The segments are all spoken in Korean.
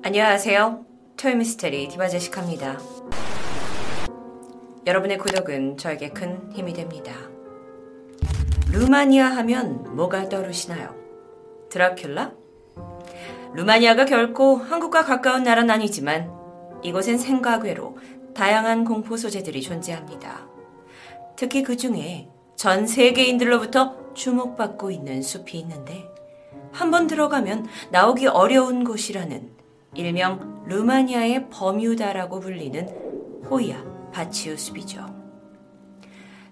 안녕하세요. 토요미스테리 디바제시카입니다. 여러분의 구독은 저에게 큰 힘이 됩니다. 루마니아 하면 뭐가 떠오르시나요? 드라큘라? 루마니아가 결코 한국과 가까운 나라는 아니지만 이곳엔 생과 괴로 다양한 공포 소재들이 존재합니다. 특히 그 중에 전 세계인들로부터 주목받고 있는 숲이 있는데 한번 들어가면 나오기 어려운 곳이라는 일명 루마니아의 버뮤다라고 불리는 호이아 바치우 숲이죠.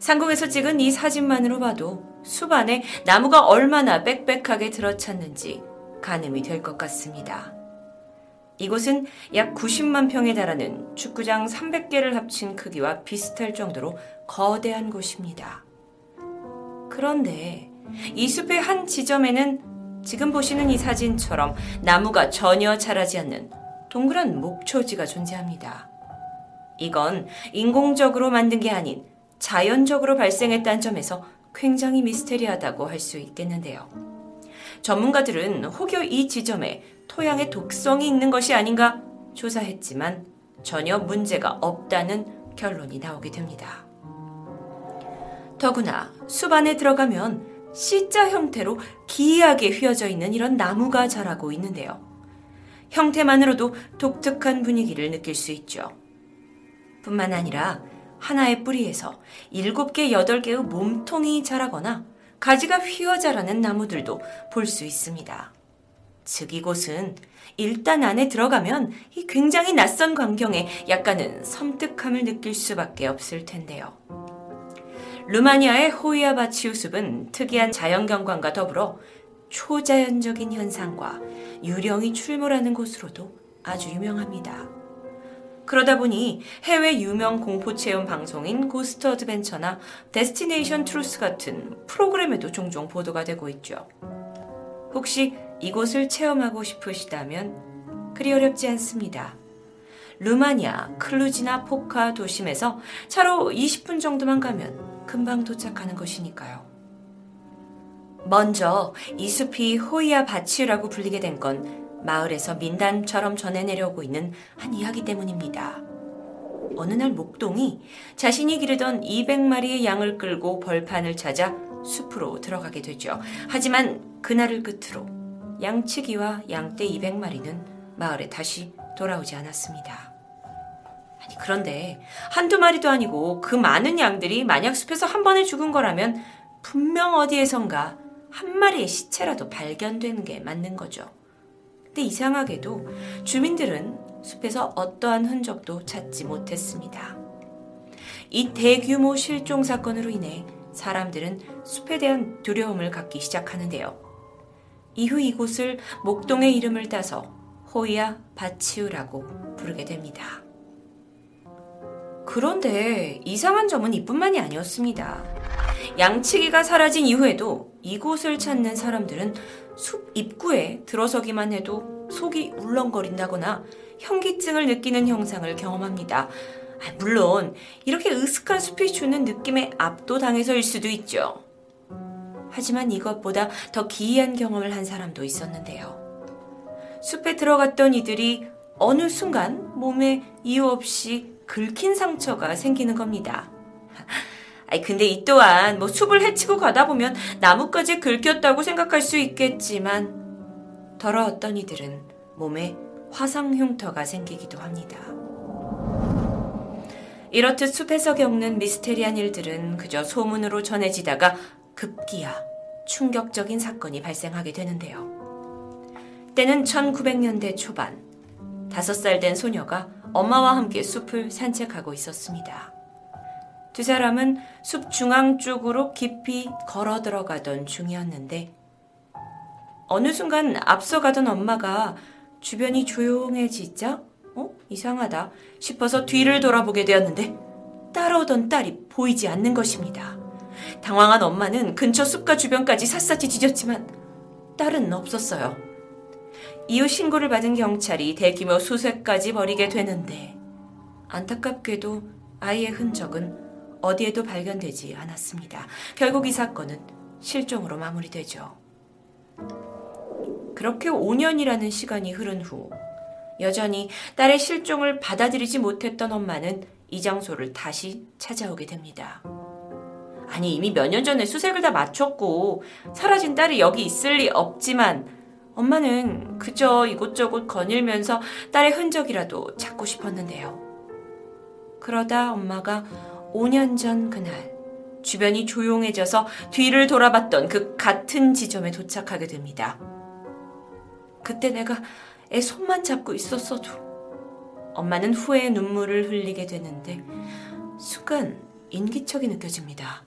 상공에서 찍은 이 사진만으로 봐도 숲 안에 나무가 얼마나 빽빽하게 들어찼는지 가늠이 될 것 같습니다. 이곳은 약 90만 평에 달하는 축구장 300개를 합친 크기와 비슷할 정도로 거대한 곳입니다. 그런데 이 숲의 한 지점에는 지금 보시는 이 사진처럼 나무가 전혀 자라지 않는 동그란 목초지가 존재합니다. 이건 인공적으로 만든 게 아닌 자연적으로 발생했다는 점에서 굉장히 미스테리하다고 할 수 있겠는데요. 전문가들은 혹여 이 지점에 토양의 독성이 있는 것이 아닌가 조사했지만 전혀 문제가 없다는 결론이 나오게 됩니다. 더구나 숲 안에 들어가면 C자 형태로 기이하게 휘어져 있는 이런 나무가 자라고 있는데요. 형태만으로도 독특한 분위기를 느낄 수 있죠. 뿐만 아니라 하나의 뿌리에서 7개, 8개의 몸통이 자라거나 가지가 휘어 자라는 나무들도 볼 수 있습니다. 즉 이곳은 일단 안에 들어가면 이 굉장히 낯선 광경에 약간은 섬뜩함을 느낄 수밖에 없을 텐데요. 루마니아의 호이아 바치우 숲은 특이한 자연경관과 더불어 초자연적인 현상과 유령이 출몰하는 곳으로도 아주 유명합니다. 그러다 보니 해외 유명 공포체험 방송인 고스트 어드벤처나 데스티네이션 트루스 같은 프로그램에도 종종 보도가 되고 있죠. 혹시 이곳을 체험하고 싶으시다면 그리 어렵지 않습니다. 루마니아 클루지나 포카 도심에서 차로 20분 정도만 가면 금방 도착하는 곳이니까요. 먼저 이 숲이 호이아 바치우라고 불리게 된 건 마을에서 민담처럼 전해내려오고 있는 한 이야기 때문입니다. 어느 날 목동이 자신이 기르던 200마리의 양을 끌고 벌판을 찾아 숲으로 들어가게 되죠. 하지만 그날을 끝으로 양치기와 양떼 200마리는 마을에 다시 돌아오지 않았습니다. 아니, 그런데 한두 마리도 아니고 그 많은 양들이 만약 숲에서 한 번에 죽은 거라면 분명 어디에선가 한 마리의 시체라도 발견된 게 맞는 거죠. 근데 이상하게도 주민들은 숲에서 어떠한 흔적도 찾지 못했습니다. 이 대규모 실종 사건으로 인해 사람들은 숲에 대한 두려움을 갖기 시작하는데요. 이후 이곳을 목동의 이름을 따서 호이아 바치우라고 부르게 됩니다. 그런데 이상한 점은 이뿐만이 아니었습니다. 양치기가 사라진 이후에도 이곳을 찾는 사람들은 숲 입구에 들어서기만 해도 속이 울렁거린다거나 현기증을 느끼는 형상을 경험합니다. 물론 이렇게 으슥한 숲이 주는 느낌에 압도당해서일 수도 있죠. 하지만 이것보다 더 기이한 경험을 한 사람도 있었는데요. 숲에 들어갔던 이들이 어느 순간 몸에 이유 없이 긁힌 상처가 생기는 겁니다. 근데 이 또한 숲을 헤치고 가다 보면 나뭇가지에 긁혔다고 생각할 수 있겠지만 더러웠던 이들은 몸에 화상 흉터가 생기기도 합니다. 이렇듯 숲에서 겪는 미스테리한 일들은 그저 소문으로 전해지다가 급기야 충격적인 사건이 발생하게 되는데요. 때는 1900년대 초반 5살 된 소녀가 엄마와 함께 숲을 산책하고 있었습니다. 두 사람은 숲 중앙 쪽으로 깊이 걸어 들어가던 중이었는데 어느 순간 앞서 가던 엄마가 주변이 조용해지자 이상하다 싶어서 뒤를 돌아보게 되었는데 따라오던 딸이 보이지 않는 것입니다. 당황한 엄마는 근처 숲과 주변까지 샅샅이 뒤졌지만 딸은 없었어요. 이후 신고를 받은 경찰이 대규모 수색까지 벌이게 되는데 안타깝게도 아이의 흔적은 어디에도 발견되지 않았습니다. 결국 이 사건은 실종으로 마무리되죠. 그렇게 5년이라는 시간이 흐른 후 여전히 딸의 실종을 받아들이지 못했던 엄마는 이 장소를 다시 찾아오게 됩니다. 아니, 이미 몇 년 전에 수색을 다 마쳤고 사라진 딸이 여기 있을 리 없지만 엄마는 그저 이곳저곳 거닐면서 딸의 흔적이라도 찾고 싶었는데요. 그러다 엄마가 5년 전 그날 주변이 조용해져서 뒤를 돌아봤던 그 같은 지점에 도착하게 됩니다. 그때 내가 애 손만 잡고 있었어도 엄마는 후회의 눈물을 흘리게 되는데 순간 인기척이 느껴집니다.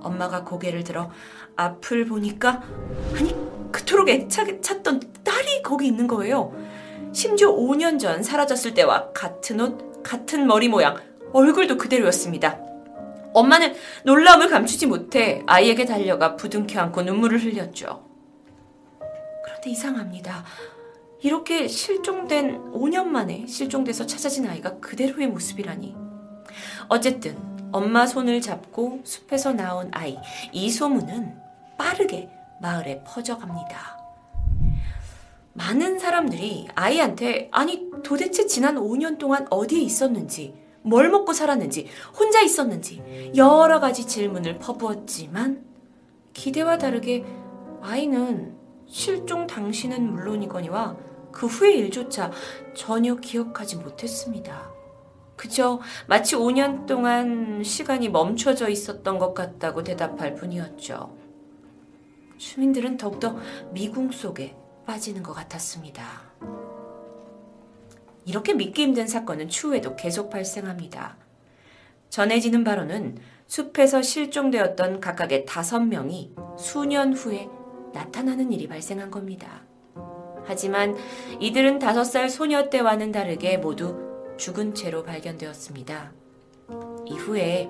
엄마가 고개를 들어 앞을 보니까 아니 그토록 애착에 찼던 딸이 거기 있는 거예요. 심지어 5년 전 사라졌을 때와 같은 옷, 같은 머리 모양, 얼굴도 그대로였습니다. 엄마는 놀라움을 감추지 못해 아이에게 달려가 부둥켜 안고 눈물을 흘렸죠. 그런데 이상합니다. 이렇게 실종된 5년 만에 실종돼서 찾아진 아이가 그대로의 모습이라니. 어쨌든 엄마 손을 잡고 숲에서 나온 아이, 이 소문은 빠르게 마을에 퍼져갑니다. 많은 사람들이 아이한테 아니 도대체 지난 5년 동안 어디에 있었는지, 뭘 먹고 살았는지, 혼자 있었는지 여러 가지 질문을 퍼부었지만 기대와 다르게 아이는 실종 당시는 물론이거니와 그 후의 일조차 전혀 기억하지 못했습니다. 그저 마치 5년 동안 시간이 멈춰져 있었던 것 같다고 대답할 뿐이었죠. 주민들은 더욱더 미궁 속에 빠지는 것 같았습니다. 이렇게 믿기 힘든 사건은 추후에도 계속 발생합니다. 전해지는 바로는 숲에서 실종되었던 각각의 5명이 수년 후에 나타나는 일이 발생한 겁니다. 하지만 이들은 5살 소녀 때와는 다르게 모두 죽은 채로 발견되었습니다. 이후에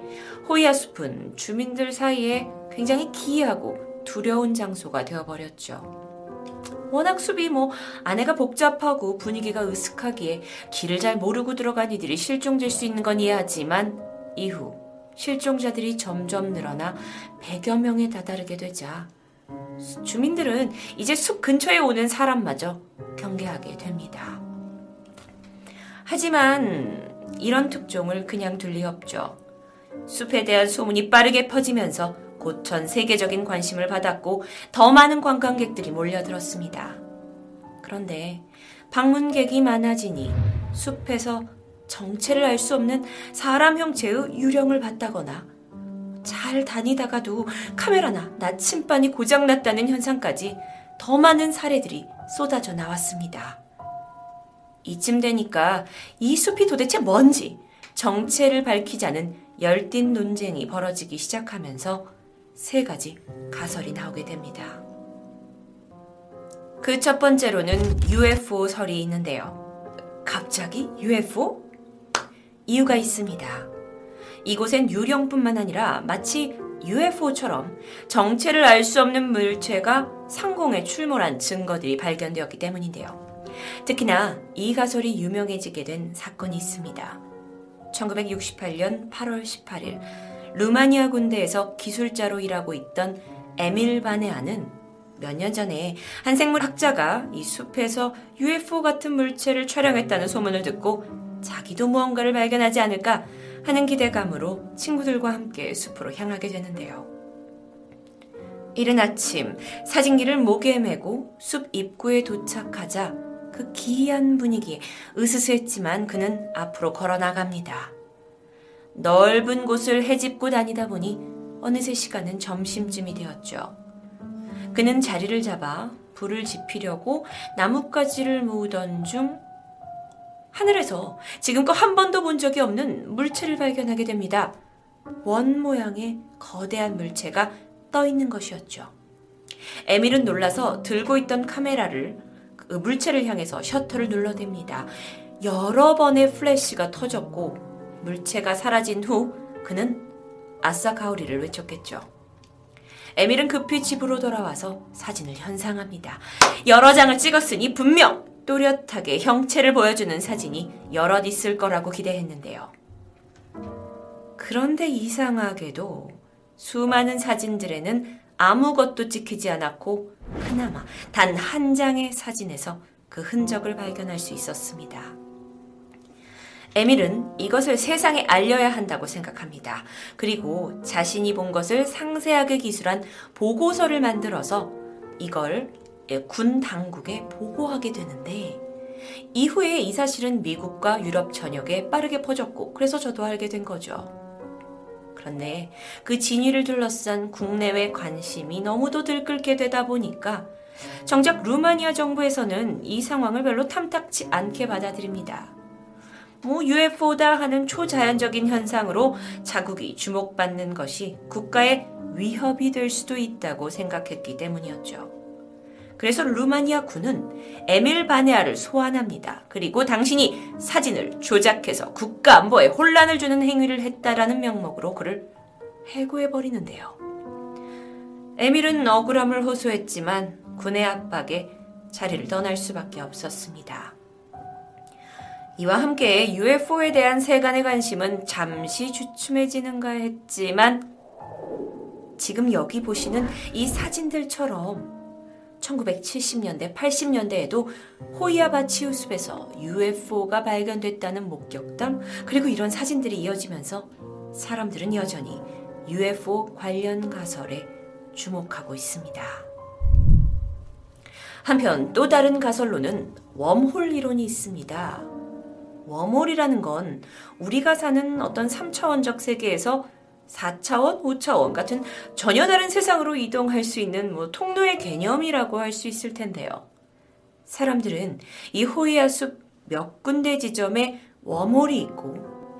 호이아 숲은 주민들 사이에 굉장히 기이하고 두려운 장소가 되어버렸죠. 워낙 숲이 안에가 복잡하고 분위기가 으슥하기에 길을 잘 모르고 들어간 이들이 실종될 수 있는 건 이해하지만 이후 실종자들이 점점 늘어나 100여 명에 다다르게 되자 주민들은 이제 숲 근처에 오는 사람마저 경계하게 됩니다. 하지만 이런 특종을 그냥 둘 리 없죠. 숲에 대한 소문이 빠르게 퍼지면서 곧 전 세계적인 관심을 받았고 더 많은 관광객들이 몰려들었습니다. 그런데 방문객이 많아지니 숲에서 정체를 알 수 없는 사람 형체의 유령을 봤다거나 잘 다니다가도 카메라나 나침반이 고장났다는 현상까지 더 많은 사례들이 쏟아져 나왔습니다. 이쯤 되니까 이 숲이 도대체 뭔지 정체를 밝히지 않은 열띤 논쟁이 벌어지기 시작하면서 3가지 가설이 나오게 됩니다. 그 첫 번째로는 UFO설이 있는데요. 갑자기 UFO? 이유가 있습니다. 이곳엔 유령뿐만 아니라 마치 UFO처럼 정체를 알 수 없는 물체가 상공에 출몰한 증거들이 발견되었기 때문인데요. 특히나 이 가설이 유명해지게 된 사건이 있습니다. 1968년 8월 18일 루마니아 군대에서 기술자로 일하고 있던 에밀 바네아는 몇 년 전에 한 생물학자가 이 숲에서 UFO 같은 물체를 촬영했다는 소문을 듣고 자기도 무언가를 발견하지 않을까 하는 기대감으로 친구들과 함께 숲으로 향하게 되는데요. 이른 아침 사진기를 목에 메고 숲 입구에 도착하자 그 기이한 분위기에 으스스했지만 그는 앞으로 걸어나갑니다. 넓은 곳을 헤집고 다니다 보니 어느새 시간은 점심쯤이 되었죠. 그는 자리를 잡아 불을 지피려고 나뭇가지를 모으던 중 하늘에서 지금껏 한 번도 본 적이 없는 물체를 발견하게 됩니다. 원 모양의 거대한 물체가 떠 있는 것이었죠. 에밀은 놀라서 들고 있던 카메라를 그 물체를 향해서 셔터를 눌러댑니다. 여러 번의 플래시가 터졌고 물체가 사라진 후 그는 아싸 가오리를 외쳤겠죠. 에밀은 급히 집으로 돌아와서 사진을 현상합니다. 여러 장을 찍었으니 분명 또렷하게 형체를 보여주는 사진이 여럿 있을 거라고 기대했는데요. 그런데 이상하게도 수많은 사진들에는 아무것도 찍히지 않았고 그나마 단 한 장의 사진에서 그 흔적을 발견할 수 있었습니다. 에밀은 이것을 세상에 알려야 한다고 생각합니다. 그리고 자신이 본 것을 상세하게 기술한 보고서를 만들어서 이걸 군 당국에 보고하게 되는데, 이후에 이 사실은 미국과 유럽 전역에 빠르게 퍼졌고, 그래서 저도 알게 된 거죠. 그런데 그 진위를 둘러싼 국내외 관심이 너무도 들끓게 되다 보니까 정작 루마니아 정부에서는 이 상황을 별로 탐탁치 않게 받아들입니다. UFO다 하는 초자연적인 현상으로 자국이 주목받는 것이 국가의 위협이 될 수도 있다고 생각했기 때문이었죠. 그래서 루마니아 군은 에밀 바네아를 소환합니다. 그리고 당신이 사진을 조작해서 국가 안보에 혼란을 주는 행위를 했다라는 명목으로 그를 해고해버리는데요. 에밀은 억울함을 호소했지만 군의 압박에 자리를 떠날 수밖에 없었습니다. 이와 함께 UFO에 대한 세간의 관심은 잠시 주춤해지는가 했지만, 지금 여기 보시는 이 사진들처럼 1970년대, 80년대에도 호이아 바치우 숲에서 UFO가 발견됐다는 목격담, 그리고 이런 사진들이 이어지면서 사람들은 여전히 UFO 관련 가설에 주목하고 있습니다. 한편 또 다른 가설로는 웜홀 이론이 있습니다. 웜홀이라는 건 우리가 사는 어떤 3차원적 세계에서 4차원, 5차원 같은 전혀 다른 세상으로 이동할 수 있는 통로의 개념이라고 할 수 있을 텐데요. 사람들은 이 호이아 숲 몇 군데 지점에 웜홀이 있고,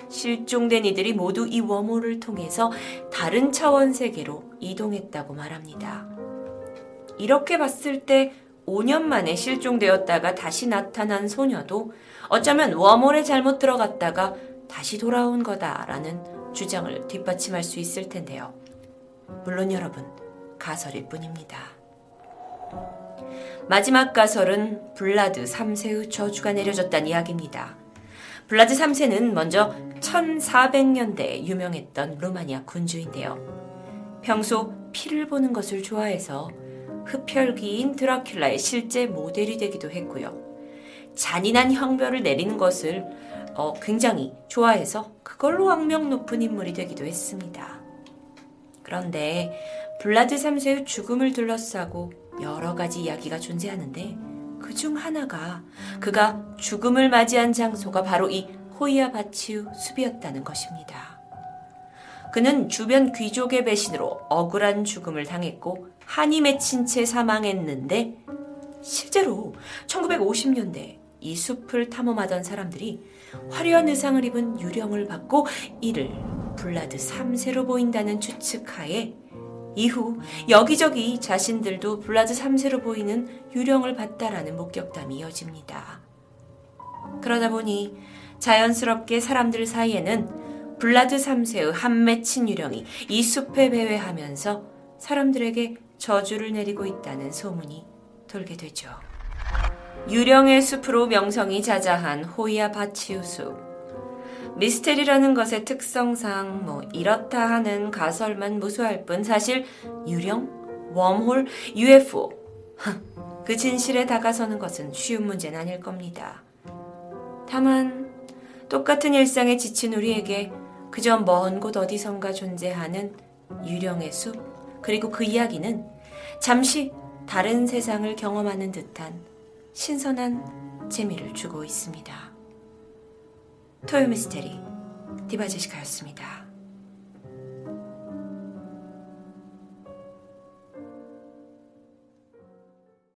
실종된 이들이 모두 이 웜홀을 통해서 다른 차원 세계로 이동했다고 말합니다. 이렇게 봤을 때 5년 만에 실종되었다가 다시 나타난 소녀도 어쩌면 웜홀에 잘못 들어갔다가 다시 돌아온 거다라는 주장을 뒷받침할 수 있을 텐데요. 물론 여러분, 가설일 뿐입니다. 마지막 가설은 블라드 3세의 저주가 내려졌다는 이야기입니다. 블라드 3세는 먼저 1400년대에 유명했던 루마니아 군주인데요. 평소 피를 보는 것을 좋아해서 흡혈귀인 드라큘라의 실제 모델이 되기도 했고요. 잔인한 형벌을 내리는 것을 굉장히 좋아해서 그걸로 악명 높은 인물이 되기도 했습니다. 그런데 블라드 3세의 죽음을 둘러싸고 여러 가지 이야기가 존재하는데, 그중 하나가 그가 죽음을 맞이한 장소가 바로 이 호이아 바치우 숲이었다는 것입니다. 그는 주변 귀족의 배신으로 억울한 죽음을 당했고 한이 맺힌 채 사망했는데, 실제로 1950년대 이 숲을 탐험하던 사람들이 화려한 의상을 입은 유령을 받고 이를 블라드 3세로 보인다는 추측하에 이후 여기저기 자신들도 블라드 3세로 보이는 유령을 봤다라는 목격담이 이어집니다. 그러다 보니 자연스럽게 사람들 사이에는 블라드 3세의 한 맺힌 유령이 이 숲에 배회하면서 사람들에게 저주를 내리고 있다는 소문이 돌게 되죠. 유령의 숲으로 명성이 자자한 호이아 바치우 숲. 미스테리라는 것의 특성상 이렇다 하는 가설만 무수할 뿐, 사실 유령, 웜홀, UFO 그 진실에 다가서는 것은 쉬운 문제는 아닐 겁니다. 다만 똑같은 일상에 지친 우리에게 그저 먼 곳 어디선가 존재하는 유령의 숲, 그리고 그 이야기는 잠시 다른 세상을 경험하는 듯한 신선한 재미를 주고 있습니다. 토요미스테리 디바제시카였습니다.